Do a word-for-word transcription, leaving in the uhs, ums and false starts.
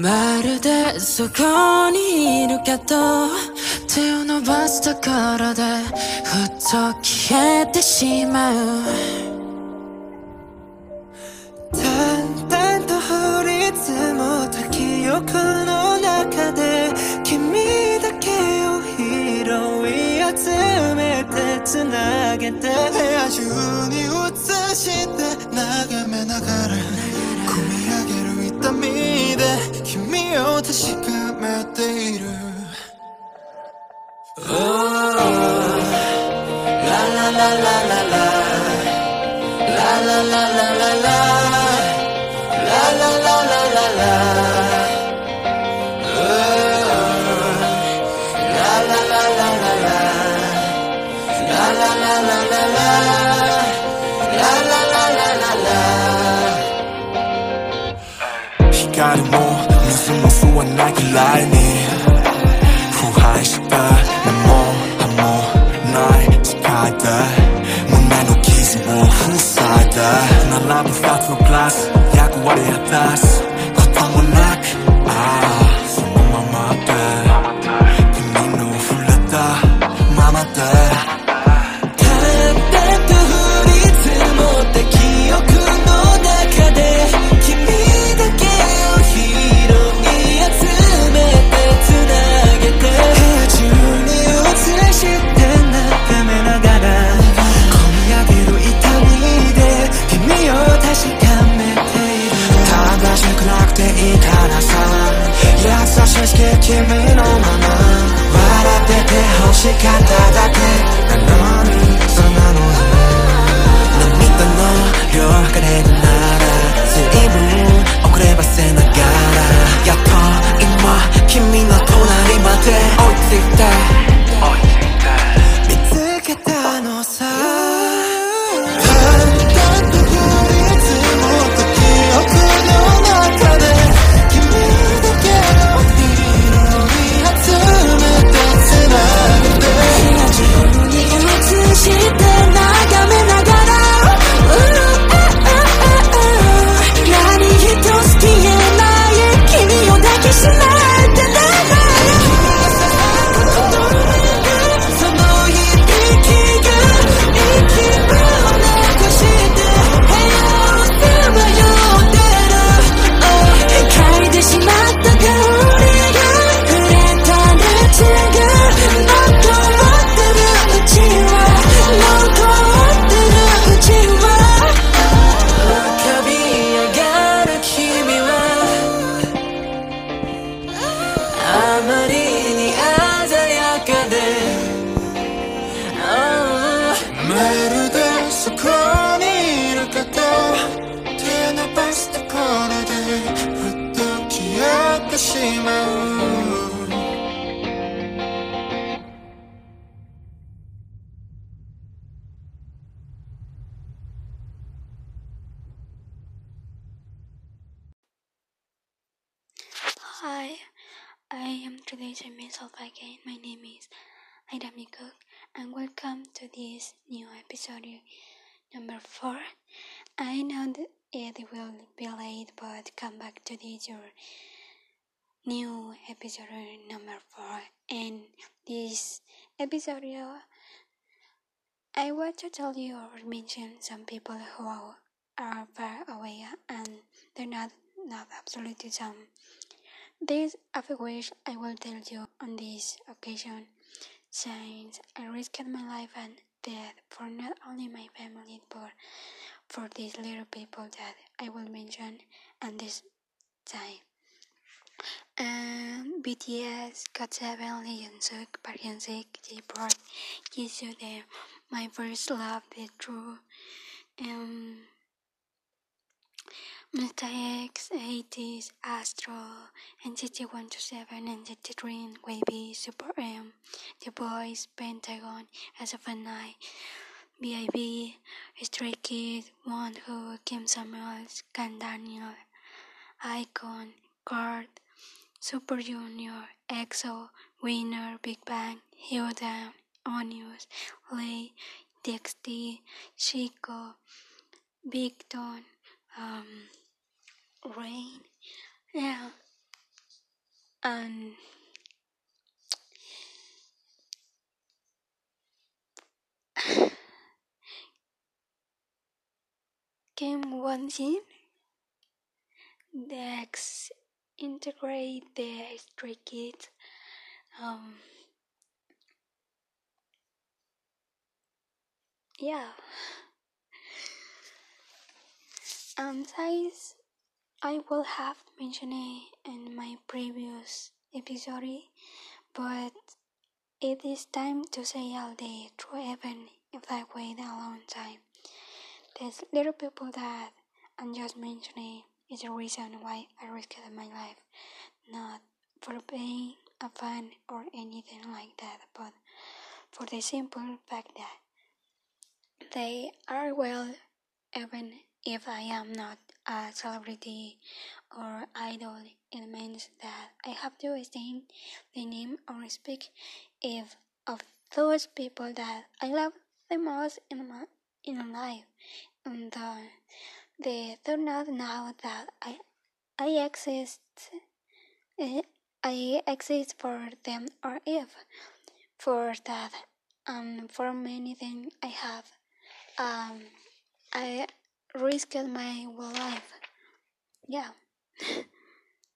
まるでそこにいるけど手を伸ばしたからでふと消えてしまう Hi, I am today's myself again. My name is Ayda Miko and welcome to this new episode number four. I know that it will be late, but come back to this your new episode number four. And this episode I want to tell you or mention some people who are far away and they're not not absolutely some. This affirmation I will tell you on this occasion, since I risked my life and death for not only my family but for these little people that I will mention at this time. Um, B T S, got seven, Lee Suk, Park Hyun Sik, J-Port, Jisoo, My First Love, The True, um, T X T, Ateez, Astro, N C T one twenty-seven, N C T Dream, Wavy, SuperM, The Boys, Pentagon, S F N I, B I B, Stray Kids, One Who, Kim Samuel, Can Daniel, Icon, G O T, Super Junior, EXO, Winner, Big Bang, Hilda, Onius, Lay, T X T, Chico, Big Don, um, rain. Yeah. And Kim Won-jin, the ex integrate the Stray Kids. Um, yeah. And size I will have mentioned in my previous episode, but it is time to say all the true event if I wait a long time. There's little people that I'm just mentioning is the reason why I risked my life, not for being a fan or anything like that, but for the simple fact that they are well even if I am not a celebrity or idol. It means that I have to extend the name or speak if of those people that I love the most in my in life. And uh, they do not know that I I exist I exist for them or if for that and for many things I have um I risked my life. Yeah.